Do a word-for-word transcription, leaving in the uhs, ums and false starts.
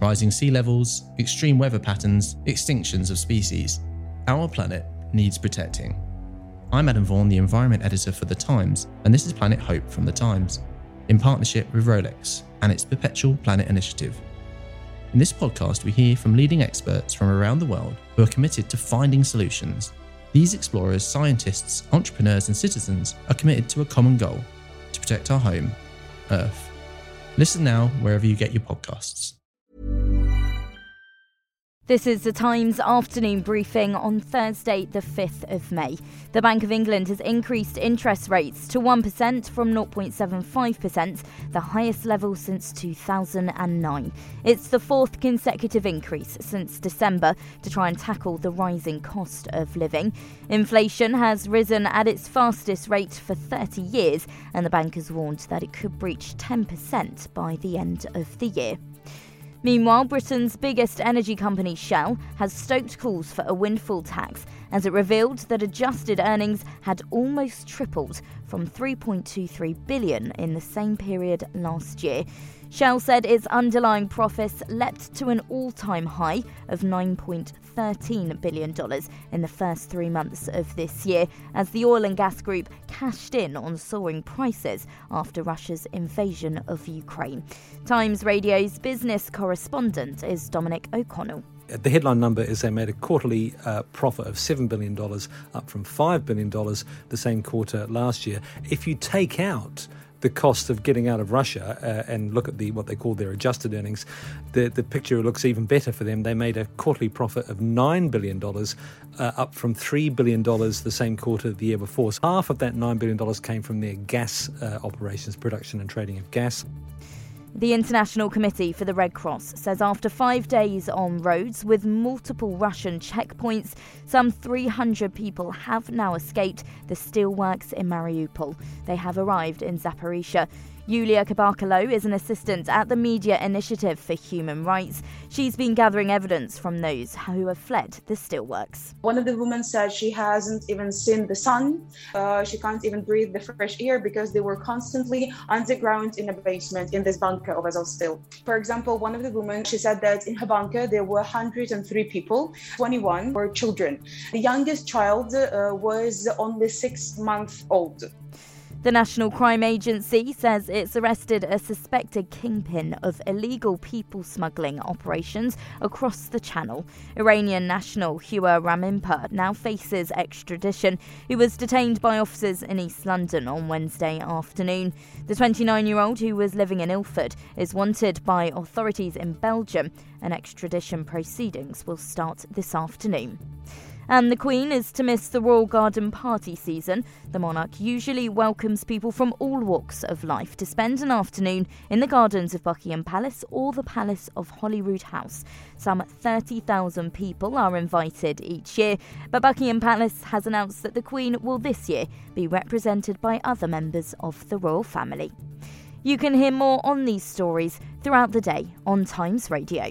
rising sea levels, extreme weather patterns, extinctions of species. Our planet needs protecting. I'm Adam Vaughan, the environment editor for The Times, and this is Planet Hope from The Times, in partnership with Rolex and its Perpetual Planet Initiative. In this podcast, we hear from leading experts from around the world who are committed to finding solutions. These explorers, scientists, entrepreneurs, and citizens are committed to a common goal: to protect our home, Earth. Listen now wherever you get your podcasts. This is The Times afternoon briefing on Thursday, the fifth of May. The Bank of England has increased interest rates to one percent from zero point seven five percent, the highest level since two thousand nine. It's the fourth consecutive increase since December to try and tackle the rising cost of living. Inflation has risen at its fastest rate for thirty years, and the bank has warned that it could breach ten percent by the end of the year. Meanwhile, Britain's biggest energy company, Shell, has stoked calls for a windfall tax as it revealed that adjusted earnings had almost tripled from three point two three billion dollars in the same period last year. Shell said its underlying profits leapt to an all-time high of nine point one three billion dollars in the first three months of this year as the oil and gas group cashed in on soaring prices after Russia's invasion of Ukraine. Times Radio's business correspondent is Dominic O'Connell. The headline number is they made a quarterly uh, profit of seven billion dollars, up from five billion dollars the same quarter last year. If you take out the cost of getting out of Russia uh, and look at the what they call their adjusted earnings, the, the picture looks even better for them. They made a quarterly profit of nine billion dollars, uh, up from three billion dollars the same quarter the year before. So half of that nine billion dollars came from their gas uh, operations, production and trading of gas. The International Committee for the Red Cross says after five days on roads with multiple Russian checkpoints, some three hundred people have now escaped the steelworks in Mariupol. They have arrived in Zaporizhia. Yulia Cabacalo is an assistant at the Media Initiative for Human Rights. She's been gathering evidence from those who have fled the steelworks. One of the women said she hasn't even seen the sun. Uh, she can't even breathe the fresh air because they were constantly underground in a basement in this bunker of Azal Steel. For example, one of the women, she said that in her bunker there were one hundred three people, twenty-one were children. The youngest child uh, was only six months old. The National Crime Agency says it's arrested a suspected kingpin of illegal people smuggling operations across the Channel. Iranian national Hua Ramimpa now faces extradition. He was detained by officers in East London on Wednesday afternoon. The twenty-nine-year-old, who was living in Ilford, is wanted by authorities in Belgium, and extradition proceedings will start this afternoon. And the Queen is to miss the Royal Garden Party season. The monarch usually welcomes people from all walks of life to spend an afternoon in the gardens of Buckingham Palace or the Palace of Holyrood House. Some thirty thousand people are invited each year, but Buckingham Palace has announced that the Queen will this year be represented by other members of the royal family. You can hear more on these stories throughout the day on Times Radio.